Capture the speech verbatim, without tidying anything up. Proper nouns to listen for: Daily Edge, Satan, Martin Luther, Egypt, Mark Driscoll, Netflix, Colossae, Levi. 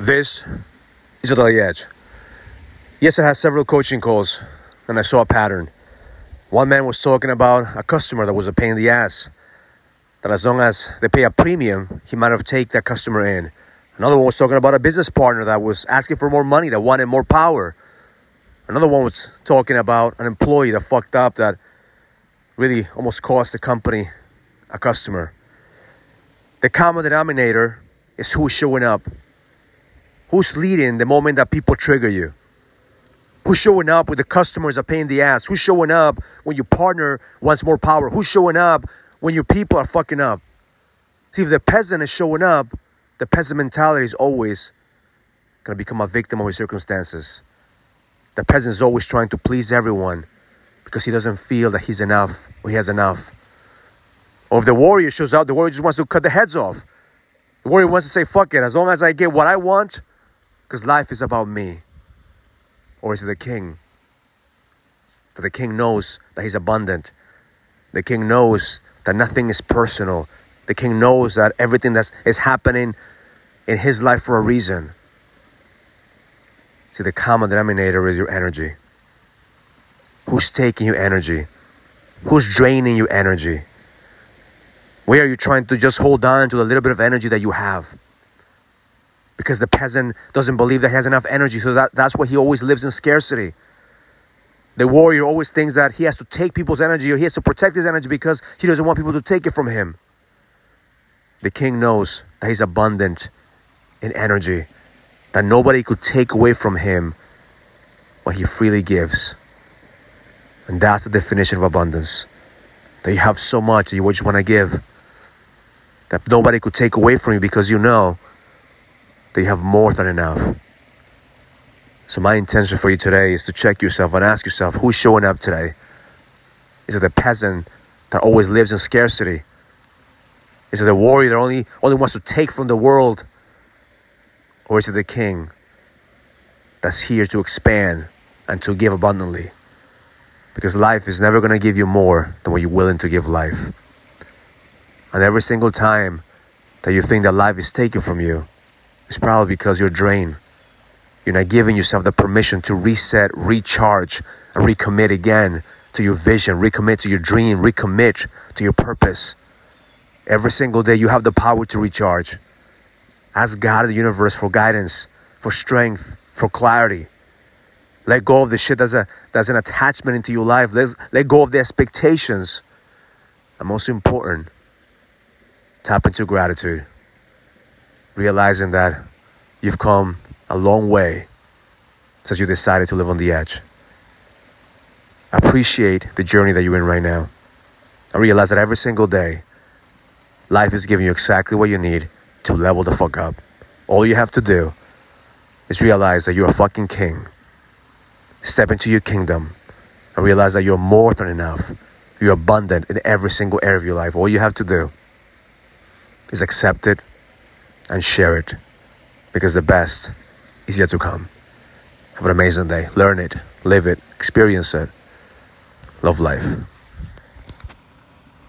This is the Daily Edge. Yes, I had several coaching calls, and I saw a pattern. One man was talking about a customer that was a pain in the ass, that as long as they pay a premium, he might have taken that customer in. Another one was talking about a business partner that was asking for more money, that wanted more power. Another one was talking about an employee that fucked up, that really almost cost the company a customer. The common denominator is who's showing up. Who's leading the moment that people trigger you? Who's showing up when the customers are paying the ass? Who's showing up when your partner wants more power? Who's showing up when your people are fucking up? See, if the peasant is showing up, the peasant mentality is always going to become a victim of his circumstances. The peasant is always trying to please everyone because he doesn't feel that he's enough or he has enough. Or if the warrior shows up, the warrior just wants to cut the heads off. The warrior wants to say, fuck it, as long as I get what I want, because life is about me. Or is it the king? But the king knows that he's abundant. The king knows that nothing is personal. The king knows that everything that is happening in his life for a reason. See, the common denominator is your energy. Who's taking your energy? Who's draining your energy? Where are you trying to just hold on to the little bit of energy that you have? Because the peasant doesn't believe that he has enough energy. So that, that's why he always lives in scarcity. The warrior always thinks that he has to take people's energy, or he has to protect his energy because he doesn't want people to take it from him. The king knows that he's abundant in energy, that nobody could take away from him what he freely gives. And that's the definition of abundance. That you have so much that you just want to give. That nobody could take away from you because you know that you have more than enough. So my intention for you today is to check yourself and ask yourself, who's showing up today? Is it the peasant that always lives in scarcity? Is it the warrior that only, only wants to take from the world? Or is it the king that's here to expand and to give abundantly? Because life is never going to give you more than what you're willing to give life. And every single time that you think that life is taken from you, it's probably because you're drained. You're not giving yourself the permission to reset, recharge, and recommit again to your vision, recommit to your dream, recommit to your purpose. Every single day you have the power to recharge. Ask God of the universe for guidance, for strength, for clarity. Let go of the shit that's, a, that's an attachment into your life. Let, let go of the expectations. And most important, tap into gratitude. Realizing that you've come a long way since you decided to live on the edge. Appreciate the journey that you're in right now. And realize that every single day, life is giving you exactly what you need to level the fuck up. All you have to do is realize that you're a fucking king. Step into your kingdom and realize that you're more than enough. You're abundant in every single area of your life. All you have to do is accept it and share it, because the best is yet to come. Have an amazing day. Learn it, live it, experience it. Love life.